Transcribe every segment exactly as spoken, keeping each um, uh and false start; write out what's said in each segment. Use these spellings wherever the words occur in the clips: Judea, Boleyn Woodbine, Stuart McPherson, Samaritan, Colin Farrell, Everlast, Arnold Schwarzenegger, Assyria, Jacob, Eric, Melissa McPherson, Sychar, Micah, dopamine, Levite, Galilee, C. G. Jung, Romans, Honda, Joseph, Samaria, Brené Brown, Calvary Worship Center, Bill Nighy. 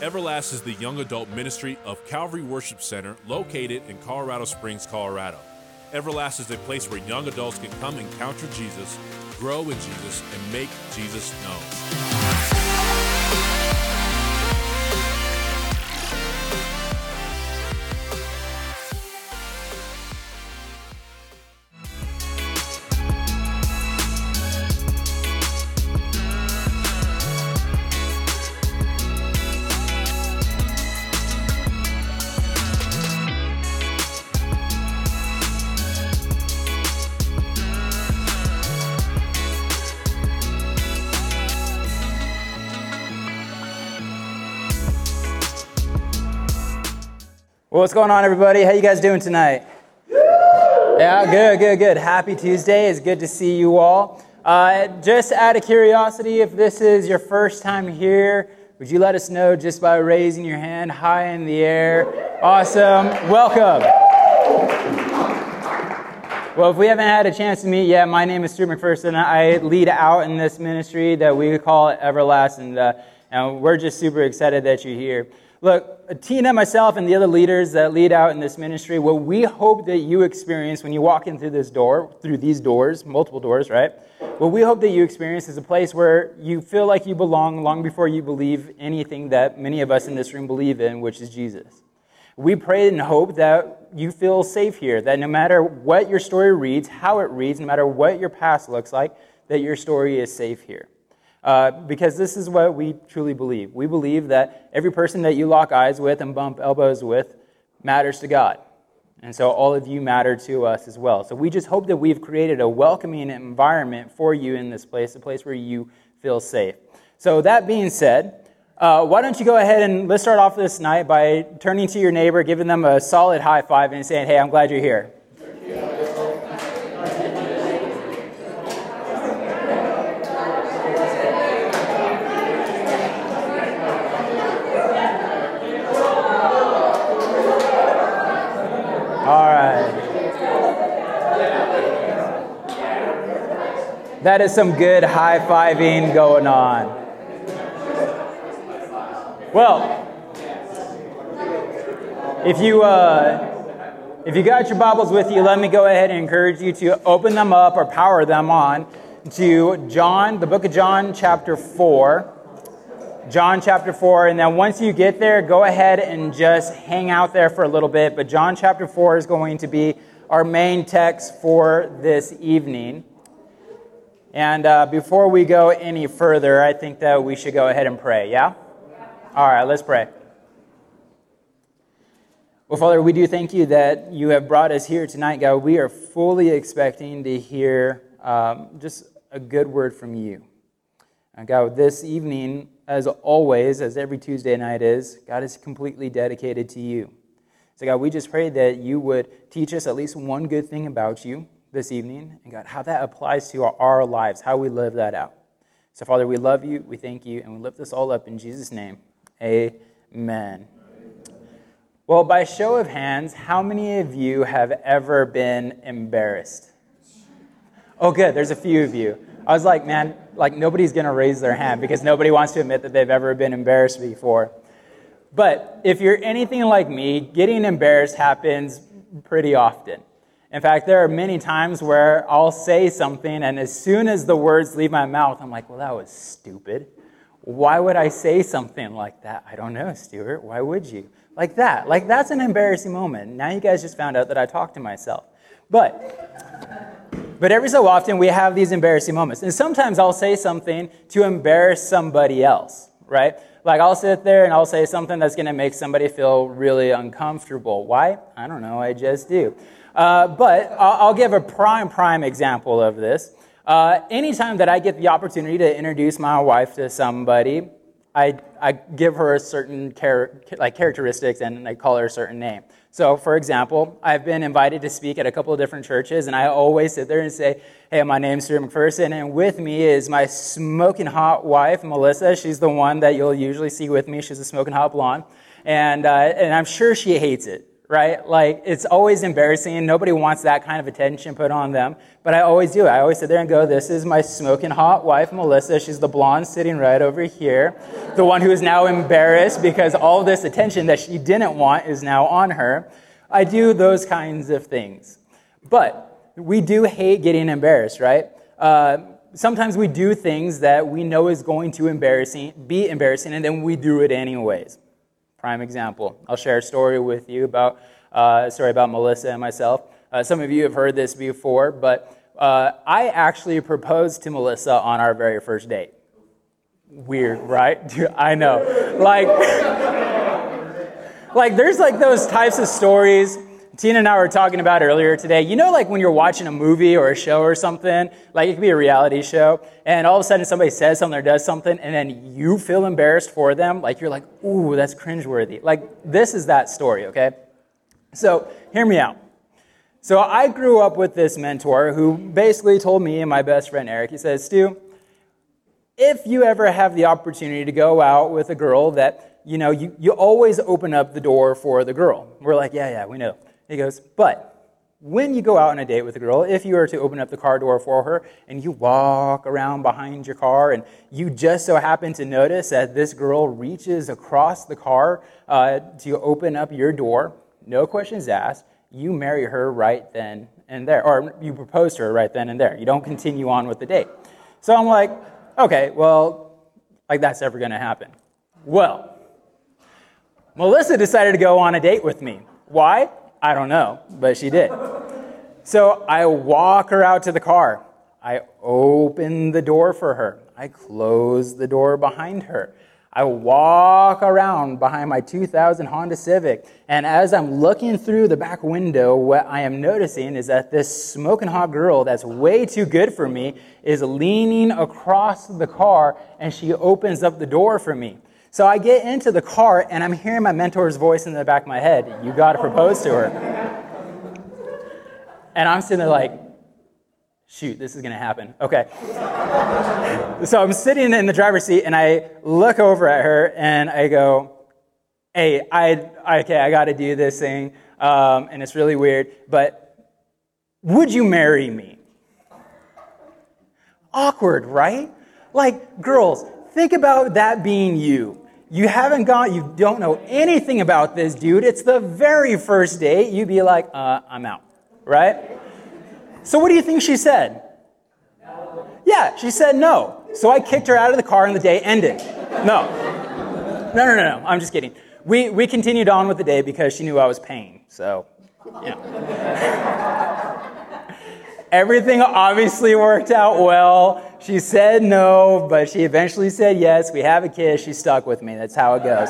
Everlast is the young adult ministry of Calvary Worship Center located in Colorado Springs, Colorado. Everlast is a place where young adults can come encounter Jesus, grow in Jesus, and make Jesus known. What's going on, everybody? How you guys doing tonight? Yeah, good, good, good. Happy Tuesday. It's good to see you all. Uh, just out of curiosity, if this is your first time here, would you let us know just by raising your hand high in the air? Awesome. Welcome. Well, if we haven't had a chance to meet yet, my name is Stuart McPherson. I lead out in this ministry that we call Everlast, and, uh, and we're just super excited that you're here. Look, Tina, myself, and the other leaders that lead out in this ministry, what we hope that you experience when you walk in through this door, through these doors, multiple doors, right? What we hope that you experience is a place where you feel like you belong long before you believe anything that many of us in this room believe in, which is Jesus. We pray and hope that you feel safe here, that no matter what your story reads, how it reads, no matter what your past looks like, that your story is safe here. Uh, because this is what we truly believe. We believe that every person that you lock eyes with and bump elbows with matters to God. And so all of you matter to us as well. So we just hope that we've created a welcoming environment for you in this place, a place where you feel safe. So that being said, uh, why don't you go ahead and let's start off this night by turning to your neighbor, giving them a solid high five and saying, "Hey, I'm glad you're here." All right. That is some good high-fiving going on. Well, if you uh, if you got your Bibles with you, let me go ahead and encourage you to open them up or power them on to John, the book of John, chapter four. John chapter four, and then once you get there, go ahead and just hang out there for a little bit. But John chapter four is going to be our main text for this evening. And uh, before we go any further, I think that we should go ahead and pray, yeah? All right, let's pray. Well, Father, we do thank you that you have brought us here tonight, God. We are fully expecting to hear um, just a good word from you. And God, this evening, as always, as every Tuesday night is, God is completely dedicated to you. So God, we just pray that you would teach us at least one good thing about you this evening, and God, how that applies to our lives, how we live that out. So Father, we love you, we thank you, and we lift this all up in Jesus' name. Amen. Amen. Well, by show of hands, how many of you have ever been embarrassed? Oh, good, there's a few of you. I was like, man, like nobody's going to raise their hand because nobody wants to admit that they've ever been embarrassed before. But if you're anything like me, getting embarrassed happens pretty often. In fact, there are many times where I'll say something, and as soon as the words leave my mouth, I'm like, well, that was stupid. Why would I say something like that? I don't know, Stuart. Why would you? Like that. Like that's an embarrassing moment. Now you guys just found out that I talked to myself. But... But every so often, we have these embarrassing moments. And sometimes I'll say something to embarrass somebody else, right? Like I'll sit there and I'll say something that's going to make somebody feel really uncomfortable. Why? I don't know. I just do. Uh, but I'll, I'll give a prime, prime example of this. Uh, anytime that I get the opportunity to introduce my wife to somebody, I I give her a certain char- like characteristics and I call her a certain name. So, for example, I've been invited to speak at a couple of different churches, and I always sit there and say, hey, my name's Stuart McPherson, and with me is my smoking hot wife, Melissa. She's the one that you'll usually see with me. She's a smoking hot blonde, and uh, and I'm sure she hates it, right? Like, it's always embarrassing. Nobody wants that kind of attention put on them. But I always do. I always sit there and go, this is my smoking hot wife, Melissa. She's the blonde sitting right over here, the one who is now embarrassed because all this attention that she didn't want is now on her. I do those kinds of things. But we do hate getting embarrassed, right? Uh, sometimes we do things that we know is going to embarrassing, be embarrassing, and then we do it anyways. Prime example. I'll share a story with you about uh, a story about Melissa and myself. Uh, some of you have heard this before, but uh, I actually proposed to Melissa on our very first date. Weird, right? Dude, I know. Like, like there's like those types of stories. Tina and I were talking about earlier today. You know, like when you're watching a movie or a show or something, like it could be a reality show, and all of a sudden somebody says something or does something, and then you feel embarrassed for them. Like you're like, ooh, that's cringeworthy. Like this is that story, okay? So hear me out. So I grew up with this mentor who basically told me and my best friend Eric, he says, Stu, if you ever have the opportunity to go out with a girl that, you know, you, you always open up the door for the girl. We're like, yeah, yeah, we know. He goes, but when you go out on a date with a girl, if you were to open up the car door for her and you walk around behind your car and you just so happen to notice that this girl reaches across the car uh, to open up your door, no questions asked, you marry her right then and there, or you propose to her right then and there. You don't continue on with the date. So I'm like, okay, well, like that's never going to happen. Well, Melissa decided to go on a date with me. Why? I don't know, but she did. So I walk her out to the car. I open the door for her. I close the door behind her. I walk around behind my two thousand Honda Civic, and as I'm looking through the back window, what I am noticing is that this smoking hot girl that's way too good for me is leaning across the car, and she opens up the door for me. So I get into the car, and I'm hearing my mentor's voice in the back of my head, you got to propose to her. And I'm sitting there like, shoot, this is going to happen. Okay. So I'm sitting in the driver's seat, and I look over at her, and I go, hey, I okay, I got to do this thing, um, and it's really weird, but would you marry me? Awkward, right? Like, girls, think about that being you. You haven't gone, you don't know anything about this dude. It's the very first date. You'd be like, uh, I'm out, right? So what do you think she said? No. Yeah, she said no. So I kicked her out of the car and the day ended. No. No, no, no, no. I'm just kidding. We we continued on with the day because she knew I was paying. So, yeah. Everything obviously worked out well. She said no, but she eventually said yes. We have a kiss. She stuck with me. That's how it goes.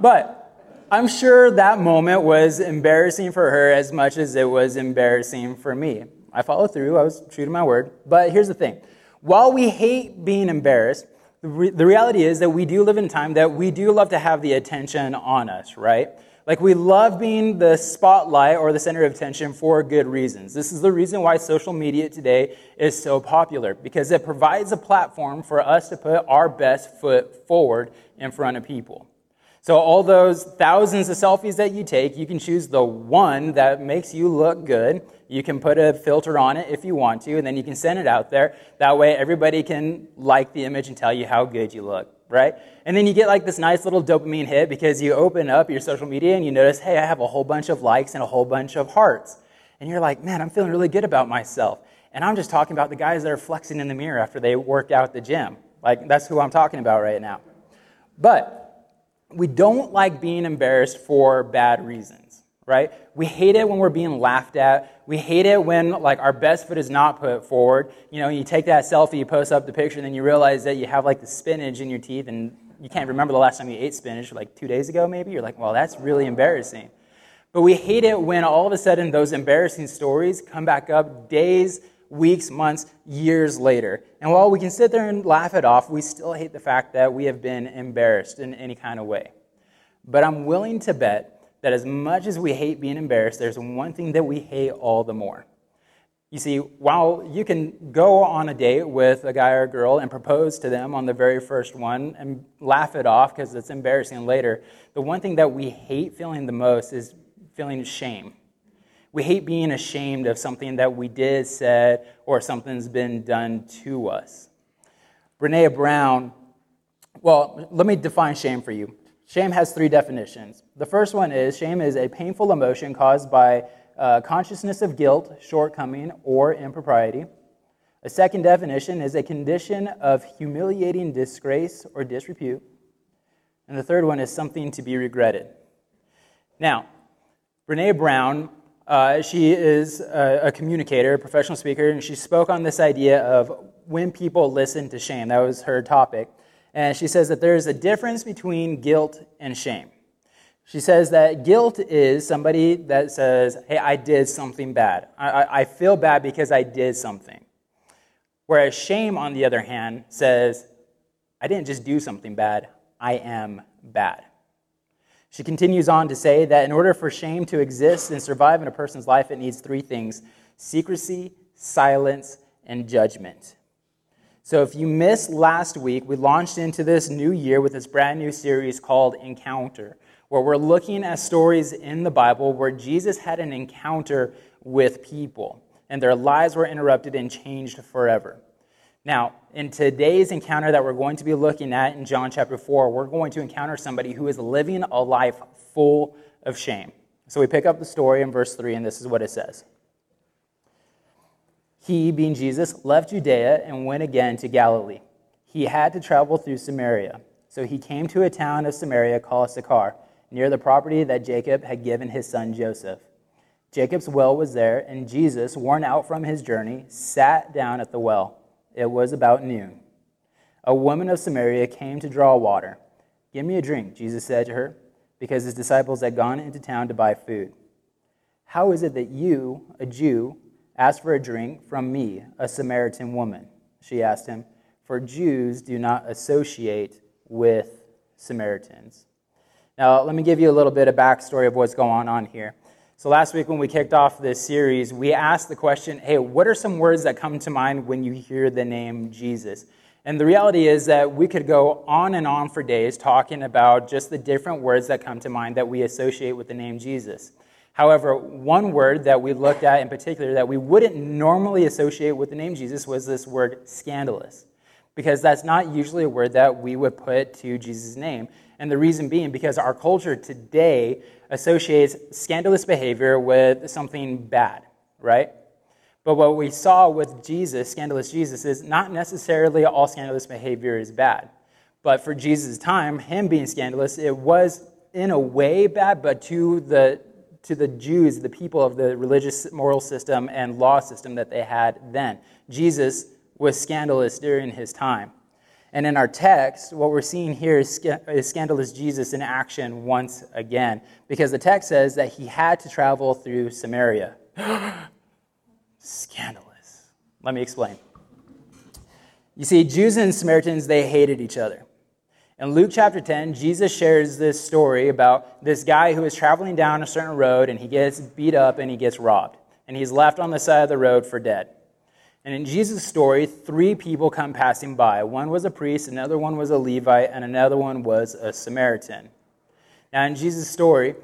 But I'm sure that moment was embarrassing for her as much as it was embarrassing for me. I followed through. I was true to my word. But here's the thing. While we hate being embarrassed, the, re- the reality is that we do live in a time that we do love to have the attention on us, right? Like, we love being the spotlight or the center of attention for good reasons. This is the reason why social media today is so popular, because it provides a platform for us to put our best foot forward in front of people. So all those thousands of selfies that you take, you can choose the one that makes you look good. You can put a filter on it if you want to, and then you can send it out there. That way, everybody can like the image and tell you how good you look. Right? And then you get like this nice little dopamine hit because you open up your social media and you notice, hey, I have a whole bunch of likes and a whole bunch of hearts. And you're like, man, I'm feeling really good about myself. And I'm just talking about the guys that are flexing in the mirror after they work out at the gym. Like, that's who I'm talking about right now. But we don't like being embarrassed for bad reasons, right? We hate it when we're being laughed at. We hate it when, like, our best foot is not put forward. You know, you take that selfie, you post up the picture, and then you realize that you have, like, the spinach in your teeth, and you can't remember the last time you ate spinach, like, two days ago maybe. You're like, well, that's really embarrassing. But we hate it when all of a sudden those embarrassing stories come back up days, weeks, months, years later. And while we can sit there and laugh it off, we still hate the fact that we have been embarrassed in any kind of way. But I'm willing to bet that as much as we hate being embarrassed, there's one thing that we hate all the more. You see, while you can go on a date with a guy or a girl and propose to them on the very first one and laugh it off because it's embarrassing later, the one thing that we hate feeling the most is feeling shame. We hate being ashamed of something that we did, said, or something's been done to us. Brené Brown, well, let me define shame for you. Shame has three definitions. The first one is, shame is a painful emotion caused by Uh, consciousness of guilt, shortcoming, or impropriety. A second definition is a condition of humiliating disgrace or disrepute. And the third one is something to be regretted. Now, Brené Brown, uh, she is a, a communicator, a professional speaker, and she spoke on this idea of when people listen to shame. That was her topic. And she says that there is a difference between guilt and shame. She says that guilt is somebody that says, hey, I did something bad. I, I, I feel bad because I did something. Whereas shame, on the other hand, says, I didn't just do something bad, I am bad. She continues on to say that in order for shame to exist and survive in a person's life, it needs three things: secrecy, silence, and judgment. So if you missed last week, we launched into this new year with this brand new series called Encounter, where we're looking at stories in the Bible where Jesus had an encounter with people, and their lives were interrupted and changed forever. Now, in today's encounter that we're going to be looking at in John chapter four, we're going to encounter somebody who is living a life full of shame. So we pick up the story in verse three, and this is what it says. He, being Jesus, left Judea and went again to Galilee. He had to travel through Samaria. So he came to a town of Samaria called Sychar, near the property that Jacob had given his son Joseph. Jacob's well was there, and Jesus, worn out from his journey, sat down at the well. It was about noon. A woman of Samaria came to draw water. "Give me a drink," Jesus said to her, because his disciples had gone into town to buy food. "How is it that you, a Jew, ask for a drink from me, a Samaritan woman?" she asked him, for Jews do not associate with Samaritans. Now, let me give you a little bit of backstory of what's going on here. So last week when we kicked off this series, we asked the question, hey, what are some words that come to mind when you hear the name Jesus? And the reality is that we could go on and on for days talking about just the different words that come to mind that we associate with the name Jesus. However, one word that we looked at in particular that we wouldn't normally associate with the name Jesus was this word scandalous, because that's not usually a word that we would put to Jesus' name. And the reason being because our culture today associates scandalous behavior with something bad, right? But what we saw with Jesus, scandalous Jesus, is not necessarily all scandalous behavior is bad. But for Jesus' time, him being scandalous, it was in a way bad, but to the to the Jews, the people of the religious moral system and law system that they had then, Jesus was scandalous during his time. And in our text, what we're seeing here is scandalous Jesus in action once again, because the text says that he had to travel through Samaria. Scandalous. Let me explain. You see, Jews and Samaritans, they hated each other. In Luke chapter ten, Jesus shares this story about this guy who is traveling down a certain road, and he gets beat up and he gets robbed, and he's left on the side of the road for dead. And in Jesus' story, three people come passing by. One was a priest, another one was a Levite, and another one was a Samaritan. Now in Jesus' story,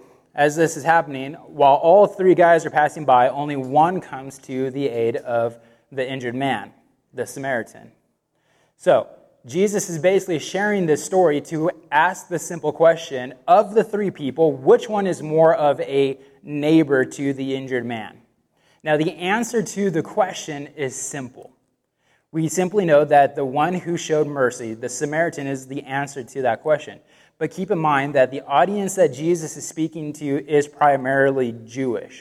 as this is happening, while all three guys are passing by, only one comes to the aid of the injured man, the Samaritan. So Jesus is basically sharing this story to ask the simple question, of the three people, which one is more of a neighbor to the injured man? Now, the answer to the question is simple. We simply know that the one who showed mercy, the Samaritan, is the answer to that question. But keep in mind that the audience that Jesus is speaking to is primarily Jewish.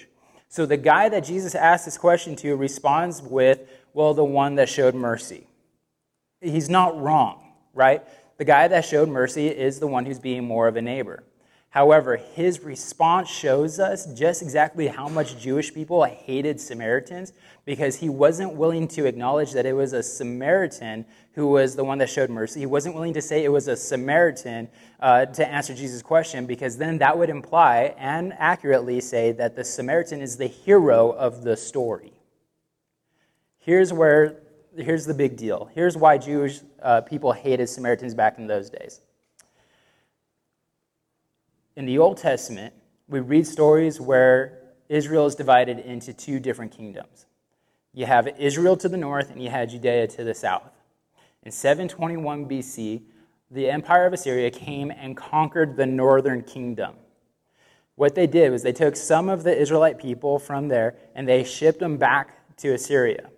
So the guy that Jesus asked this question to responds with, well, the one that showed mercy. He's not wrong, right? The guy that showed mercy is the one who's being more of a neighbor. However, his response shows us just exactly how much Jewish people hated Samaritans, because he wasn't willing to acknowledge that it was a Samaritan who was the one that showed mercy. He wasn't willing to say it was a Samaritan uh, to answer Jesus' question, because then that would imply and accurately say that the Samaritan is the hero of the story. Here's where, here's the big deal. Here's why Jewish uh, people hated Samaritans back in those days. In the Old Testament, we read stories where Israel is divided into two different kingdoms. You have Israel to the north, and you had Judea to the south. In seven twenty-one B C, the Empire of Assyria came and conquered the northern kingdom. What they did was they took some of the Israelite people from there, and they shipped them back to Assyria.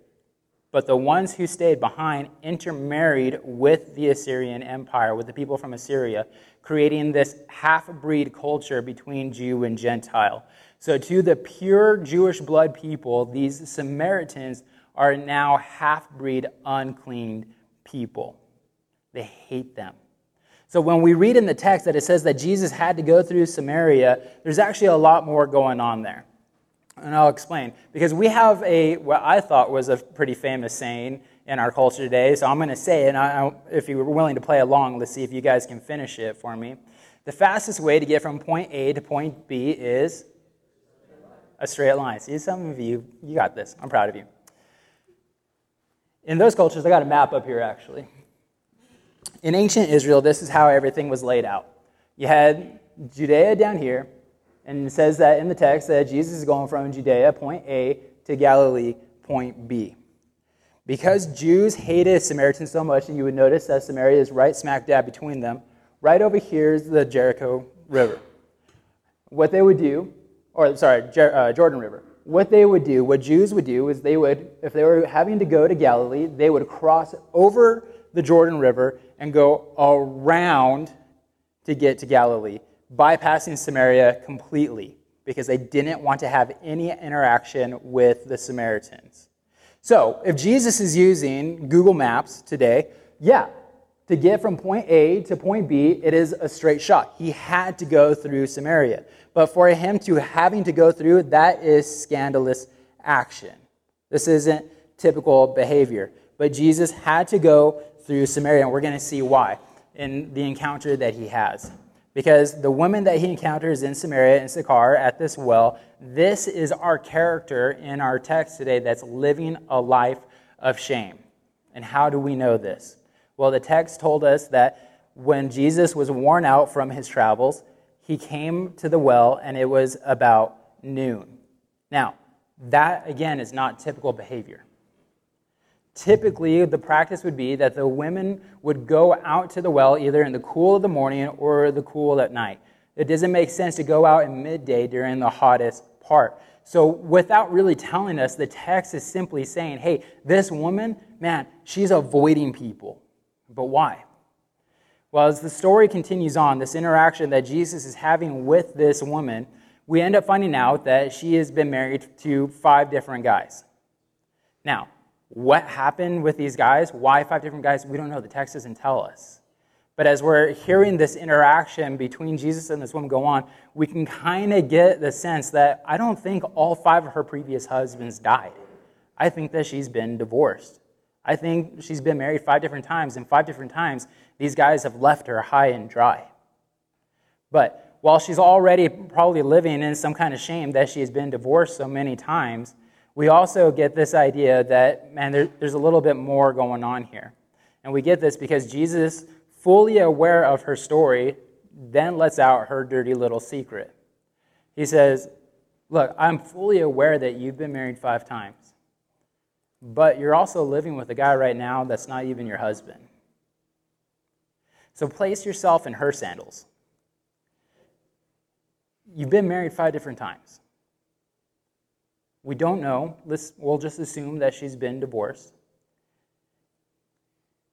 But the ones who stayed behind intermarried with the Assyrian Empire, with the people from Assyria, creating this half-breed culture between Jew and Gentile. So to the pure Jewish blood people, these Samaritans are now half-breed, unclean people. They hate them. So when we read in the text that it says that Jesus had to go through Samaria, there's actually a lot more going on there. And I'll explain. Because we have a, what I thought was a pretty famous saying in our culture today, so I'm going to say it, and I, if you were willing to play along, let's see if you guys can finish it for me. The fastest way to get from point A to point B is a straight line. See, some of you, you got this. I'm proud of you. In those cultures, I got a map up here, actually. In ancient Israel, this is how everything was laid out. You had Judea down here, and it says that in the text that Jesus is going from Judea, point A, to Galilee, point B. Because Jews hated Samaritans so much, and you would notice that Samaria is right smack dab between them, right over here is the Jericho River. What they would do, or sorry, Jer- uh, Jordan River. What they would do, what Jews would do, is they would, if they were having to go to Galilee, they would cross over the Jordan River and go around to get to Galilee, bypassing Samaria completely, because they didn't want to have any interaction with the Samaritans. So if Jesus is using Google Maps today, yeah, to get from point A to point B, it is a straight shot. He had to go through Samaria. But for him to having to go through, that is scandalous action. This isn't typical behavior. But Jesus had to go through Samaria, and we're going to see why in the encounter that he has. Because the woman that he encounters in Samaria, in Sychar, at this well, this is our character in our text today that's living a life of shame. And how do we know this? Well, the text told us that when Jesus was worn out from his travels, he came to the well, and it was about noon. Now, that, again, is not typical behavior. Typically, the practice would be that the women would go out to the well either in the cool of the morning or the cool at night. It doesn't make sense to go out in midday during the hottest part. So without really telling us, the text is simply saying, hey, this woman, man, she's avoiding people. But why? Well, as the story continues on, this interaction that Jesus is having with this woman, we end up finding out that she has been married to five different guys. Now, what happened with these guys? Why five different guys? We don't know. The text doesn't tell us. But as we're hearing this interaction between Jesus and this woman go on, we can kind of get the sense that I don't think all five of her previous husbands died. I think that she's been divorced. I think she's been married five different times, and five different times these guys have left her high and dry. But while she's already probably living in some kind of shame that she has been divorced so many times, we also get this idea that, man, there, there's a little bit more going on here. And we get this because Jesus, fully aware of her story, then lets out her dirty little secret. He says, look, I'm fully aware that you've been married five times, but you're also living with a guy right now that's not even your husband. So place yourself in her sandals. You've been married five different times. We don't know. Let's, we'll just assume that she's been divorced.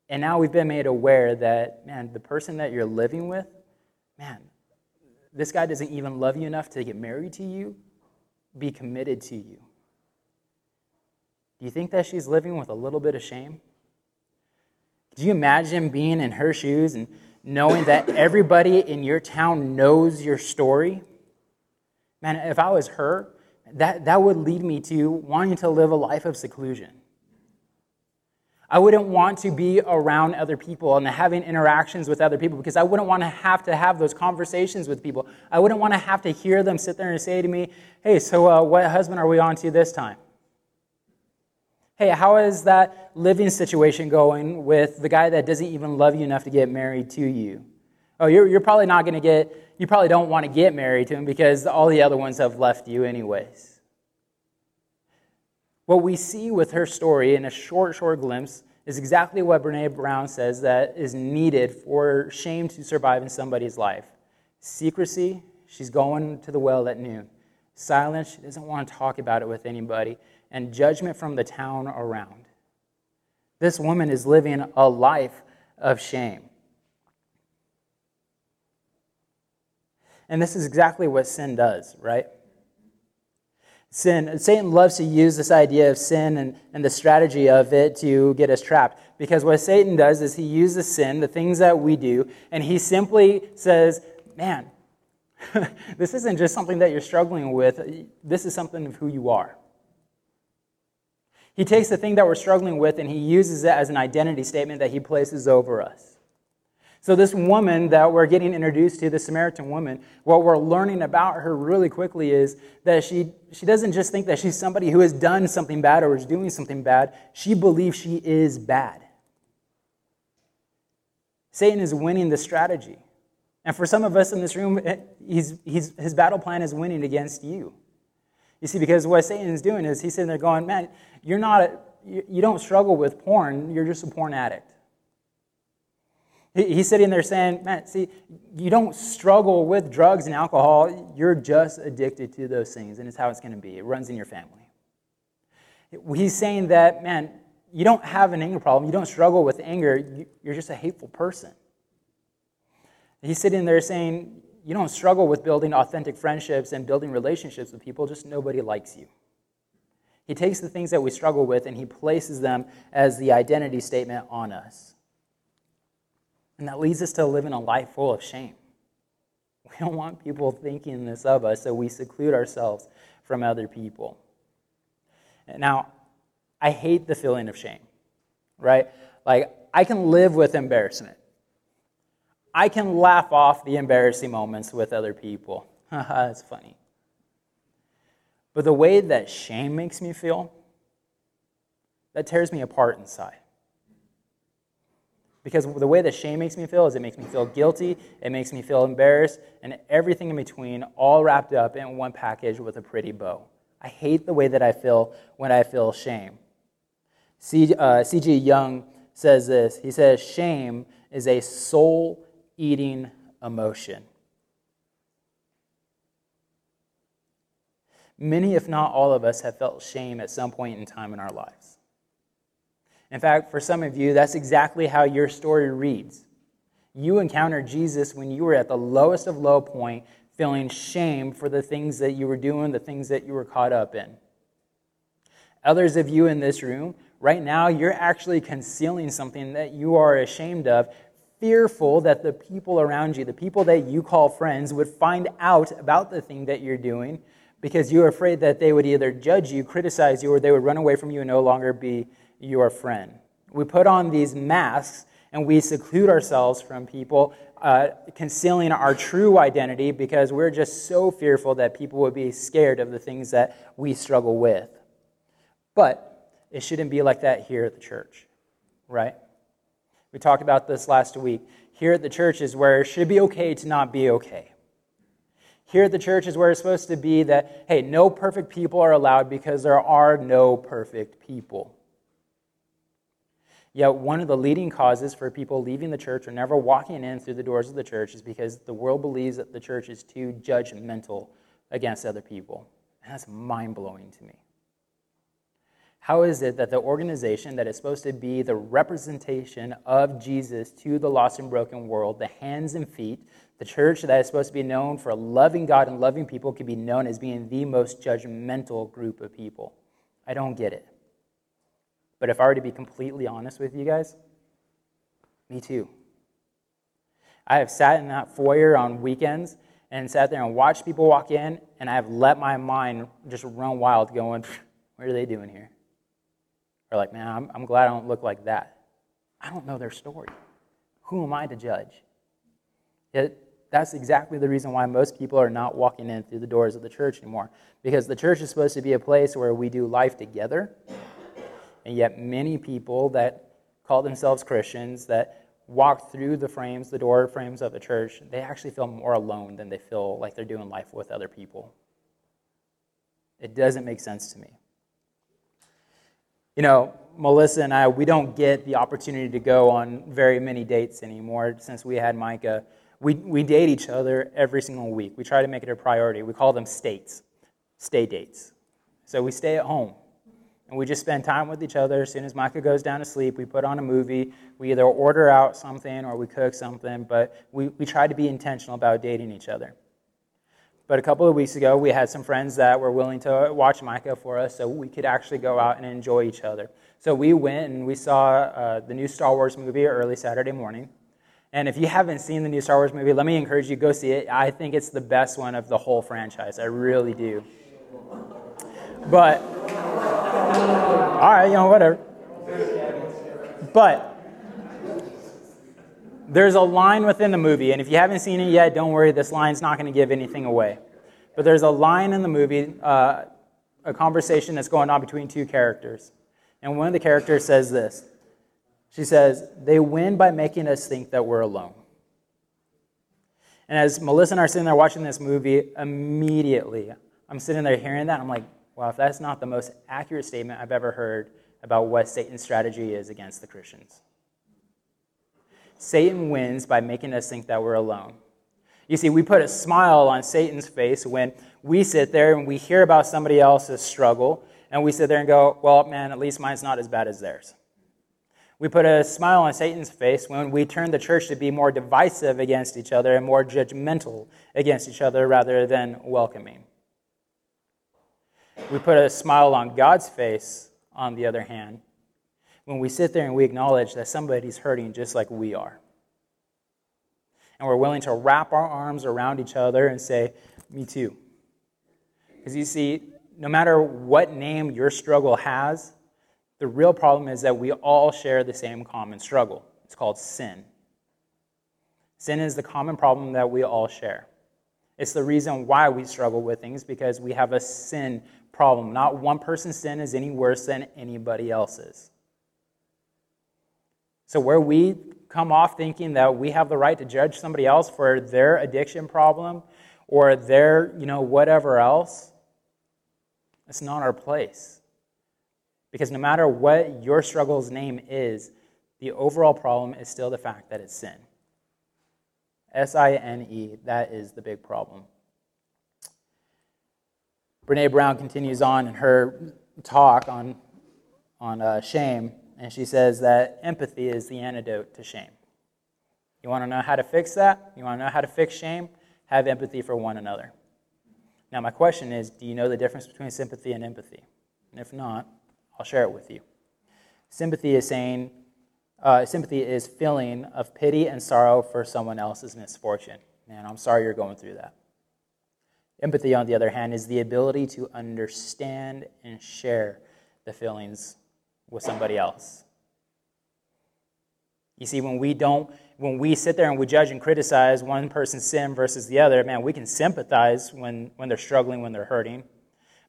And now we've been made aware that, man, the person that you're living with, man, this guy doesn't even love you enough to get married to you, be committed to you. Do you think that she's living with a little bit of shame? Do you imagine being in her shoes and knowing that everybody in your town knows your story? Man, if I was her, That, that would lead me to wanting to live a life of seclusion. I wouldn't want to be around other people and having interactions with other people because I wouldn't want to have to have those conversations with people. I wouldn't want to have to hear them sit there and say to me, hey, so uh, what husband are we on to this time? hey, how is that living situation going with the guy that doesn't even love you enough to get married to you? Oh, you're, you're probably not going to get, you probably don't want to get married to him because all the other ones have left you anyways. What we see with her story in a short, short glimpse is exactly what Brené Brown says that is needed for shame to survive in somebody's life. Secrecy, she's going to the well at noon. Silence, she doesn't want to talk about it with anybody. And judgment from the town around. This woman is living a life of shame. And this is exactly what sin does, right? Sin, Satan loves to use this idea of sin and, and the strategy of it to get us trapped. Because what Satan does is he uses sin, the things that we do, and he simply says, man, this isn't just something that you're struggling with. This is something of who you are. He takes the thing that we're struggling with and he uses it as an identity statement that he places over us. So this woman that we're getting introduced to, the Samaritan woman, what we're learning about her really quickly is that she, she doesn't just think that she's somebody who has done something bad or is doing something bad. She believes she is bad. Satan is winning the strategy. And for some of us in this room, he's, he's, his battle plan is winning against you. You see, because what Satan is doing is he's sitting there going, man, you're not, a, you, you don't struggle with porn, you're just a porn addict. He, he's sitting there saying, man, see, you don't struggle with drugs and alcohol, you're just addicted to those things, and it's how it's going to be. It runs in your family. He's saying that, man, you don't have an anger problem, you don't struggle with anger, you're just a hateful person. He's sitting there saying, you don't struggle with building authentic friendships and building relationships with people, just nobody likes you. He takes the things that we struggle with and he places them as the identity statement on us. And that leads us to living a life full of shame. We don't want people thinking this of us, so we seclude ourselves from other people. Now, I hate the feeling of shame, right? Like, I can live with embarrassment. I can laugh off the embarrassing moments with other people. That's funny. But the way that shame makes me feel, that tears me apart inside. Because the way that shame makes me feel is it makes me feel guilty, it makes me feel embarrassed, and everything in between all wrapped up in one package with a pretty bow. I hate the way that I feel when I feel shame. C. Uh, C. G. Jung says this. He says, shame is a soul eating emotion. Many, if not all of us, have felt shame at some point in time in our lives. In fact, for some of you, that's exactly how your story reads. You encountered Jesus when you were at the lowest of low point, feeling shame for the things that you were doing, the things that you were caught up in. Others of you in this room, right now, you're actually concealing something that you are ashamed of, fearful that the people around you, the people that you call friends, would find out about the thing that you're doing because you're afraid that they would either judge you, criticize you, or they would run away from you and no longer be your friend. We put on these masks and we seclude ourselves from people, uh, concealing our true identity because we're just so fearful that people would be scared of the things that we struggle with. But it shouldn't be like that here at the church, right? We talked about this last week. Here at the church is where it should be okay to not be okay. Here at the church is where it's supposed to be that, hey, no perfect people are allowed because there are no perfect people. Yet one of the leading causes for people leaving the church or never walking in through the doors of the church is because the world believes that the church is too judgmental against other people. And that's mind-blowing to me. How is it that the organization that is supposed to be the representation of Jesus to the lost and broken world, the hands and feet, the church that is supposed to be known for loving God and loving people, could be known as being the most judgmental group of people? I don't get it. But if I were to be completely honest with you guys, me too. I have sat in that foyer on weekends and sat there and watched people walk in, and I have let my mind just run wild going, what are they doing here? Or like, man, I'm, I'm glad I don't look like that. I don't know their story. Who am I to judge? Yet that's exactly the reason why most people are not walking in through the doors of the church anymore. Because the church is supposed to be a place where we do life together And yet many people that call themselves Christians, that walk through the frames, the door frames of the church, they actually feel more alone than they feel like they're doing life with other people. It doesn't make sense to me. You know, Melissa and I, we don't get the opportunity to go on very many dates anymore since we had Micah. We we date each other every single week. We try to make it a priority. We call them states, stay dates. So we stay at home, and we just spend time with each other. As soon as Micah goes down to sleep, we put on a movie. We either order out something or we cook something, but we, we try to be intentional about dating each other. But a couple of weeks ago, we had some friends that were willing to watch Micah for us so we could actually go out and enjoy each other. So we went and we saw uh, the new Star Wars movie early Saturday morning. And if you haven't seen the new Star Wars movie, let me encourage you, go see it. I think it's the best one of the whole franchise. I really do. But, all right, you know, whatever. But there's a line within the movie, and if you haven't seen it yet, don't worry, this line's not going to give anything away. But there's a line in the movie, uh, a conversation that's going on between two characters. And one of the characters says this. She says, they win by making us think that we're alone. And as Melissa and I are sitting there watching this movie, immediately, I'm sitting there hearing that, I'm like, wow, if that's not the most accurate statement I've ever heard about what Satan's strategy is against the Christians. Satan wins by making us think that we're alone. You see, we put a smile on Satan's face when we sit there and we hear about somebody else's struggle, and we sit there and go, well, man, at least mine's not as bad as theirs. We put a smile on Satan's face when we turn the church to be more divisive against each other and more judgmental against each other rather than welcoming. We put a smile on God's face, on the other hand, when we sit there and we acknowledge that somebody's hurting just like we are. And we're willing to wrap our arms around each other and say, me too. Because you see, no matter what name your struggle has, the real problem is that we all share the same common struggle. It's called sin. Sin is the common problem that we all share. It's the reason why we struggle with things, because we have a sin problem. Not one person's sin is any worse than anybody else's. So where we come off thinking that we have the right to judge somebody else for their addiction problem or their, you know, whatever else, that's not our place. Because no matter what your struggle's name is, the overall problem is still the fact that it's sin. S I N E, that is the big problem. Brené Brown continues on in her talk on, on uh, shame. And she says that empathy is the antidote to shame. You want to know how to fix that? You want to know how to fix shame? Have empathy for one another. Now, my question is, do you know the difference between sympathy and empathy? And if not, I'll share it with you. Sympathy is saying, uh, sympathy is feeling of pity and sorrow for someone else's misfortune. Man, I'm sorry you're going through that. Empathy, on the other hand, is the ability to understand and share the feelings with somebody else. You see, when we don't, when we sit there and we judge and criticize one person's sin versus the other, man, we can sympathize when, when they're struggling, when they're hurting.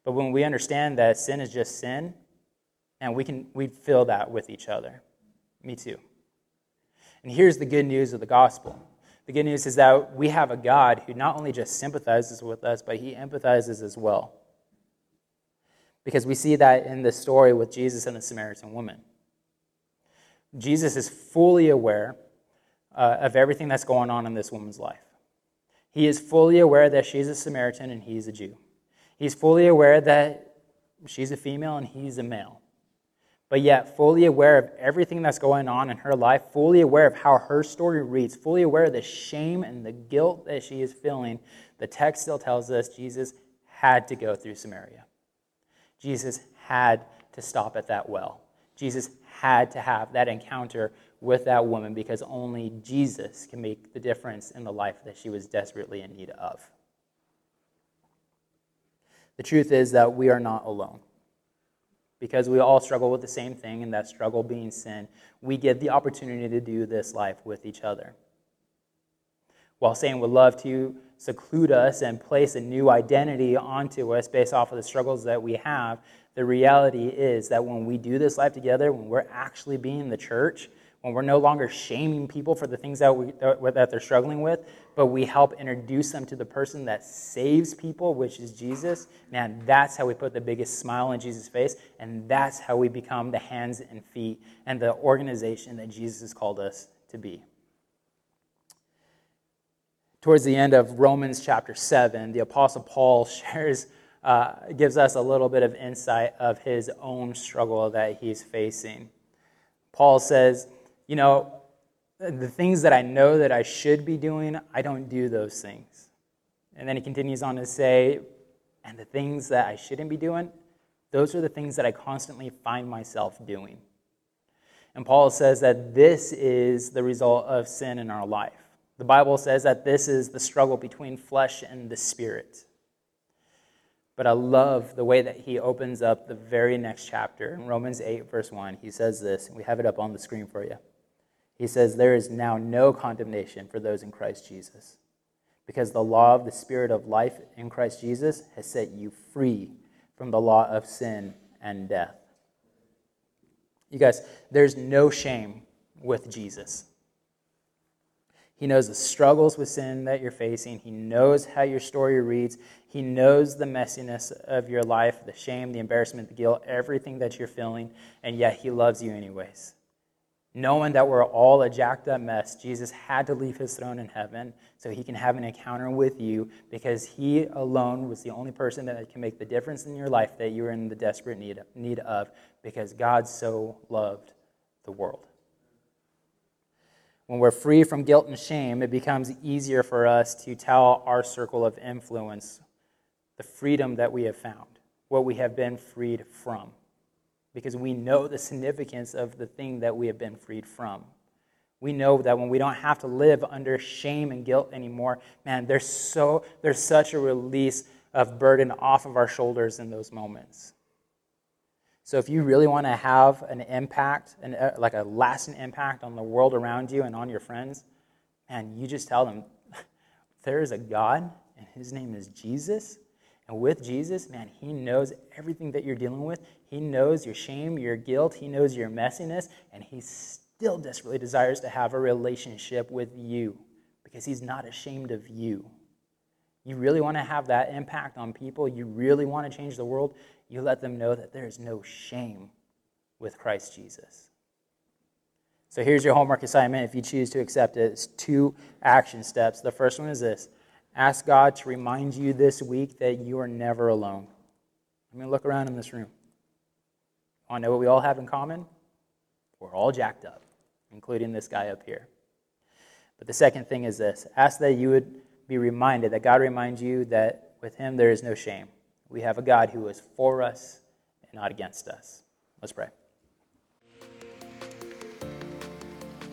But when we understand that sin is just sin, and we can we feel that with each other. Me too. And here's the good news of the gospel. The good news is that we have a God who not only just sympathizes with us, but he empathizes as well. Because we see that in the story with Jesus and the Samaritan woman. Jesus is fully aware uh, of everything that's going on in this woman's life. He is fully aware that she's a Samaritan and he's a Jew. He's fully aware that she's a female and he's a male. But yet, fully aware of everything that's going on in her life, fully aware of how her story reads, fully aware of the shame and the guilt that she is feeling, the text still tells us Jesus had to go through Samaria. Jesus had to stop at that well. Jesus had to have that encounter with that woman because only Jesus can make the difference in the life that she was desperately in need of. The truth is that we are not alone. Because we all struggle with the same thing, and that struggle being sin, we get the opportunity to do this life with each other. while saying would love to seclude us and place a new identity onto us based off of the struggles that we have, the reality is that when we do this life together, when we're actually being the church, when we're no longer shaming people for the things that we that they're struggling with, but we help introduce them to the person that saves people, which is Jesus, man, that's how we put the biggest smile on Jesus' face, and that's how we become the hands and feet and the organization that Jesus has called us to be. Towards the end of Romans chapter seven, the Apostle Paul shares, uh, gives us a little bit of insight of his own struggle that he's facing. Paul says, you know, the things that I know that I should be doing, I don't do those things. And then he continues on to say, and the things that I shouldn't be doing, those are the things that I constantly find myself doing. And Paul says that this is the result of sin in our life. The Bible says that this is the struggle between flesh and the spirit. But I love the way that he opens up the very next chapter. In Romans eight, verse one, he says this, and we have it up on the screen for you. He says, there is now no condemnation for those in Christ Jesus, because the law of the Spirit of life in Christ Jesus has set you free from the law of sin and death. You guys, there's no shame with Jesus. He knows the struggles with sin that you're facing. He knows how your story reads. He knows the messiness of your life, the shame, the embarrassment, the guilt, everything that you're feeling, and yet he loves you anyways. Knowing that we're all a jacked up mess, Jesus had to leave his throne in heaven so he can have an encounter with you, because he alone was the only person that can make the difference in your life that you were in the desperate need of, because God so loved the world. When we're free from guilt and shame, it becomes easier for us to tell our circle of influence the freedom that we have found, what we have been freed from, because we know the significance of the thing that we have been freed from. We know that when we don't have to live under shame and guilt anymore, man, there's so there's such a release of burden off of our shoulders in those moments. So if you really want to have an impact, an, like a lasting impact on the world around you and on your friends, man, you just tell them, there is a God, and his name is Jesus. And with Jesus, man, he knows everything that you're dealing with. He knows your shame, your guilt. He knows your messiness. And he still desperately desires to have a relationship with you, because he's not ashamed of you. You really want to have that impact on people, you really want to change the world, you let them know that there is no shame with Christ Jesus. So here's your homework assignment if you choose to accept it. It's two action steps. The first one is this. Ask God to remind you this week that you are never alone. I'm going to look around in this room. I know what we all have in common. We're all jacked up, including this guy up here. But the second thing is this. Ask that you would be reminded, that God reminds you that with him there is no shame. We have a God who is for us and not against us. Let's pray.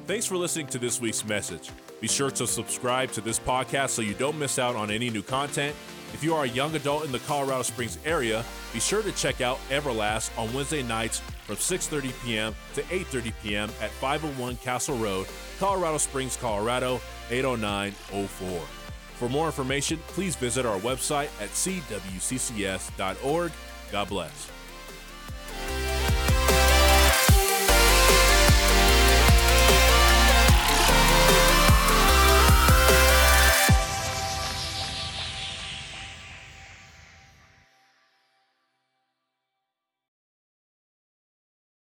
Thanks for listening to this week's message. Be sure to subscribe to this podcast so you don't miss out on any new content. If you are a young adult in the Colorado Springs area, be sure to check out Everlast on Wednesday nights from six thirty p.m. to eight thirty p.m. at five oh one Castle Road, Colorado Springs, Colorado, eight oh nine oh four. For more information, please visit our website at c w c c s dot org. God bless.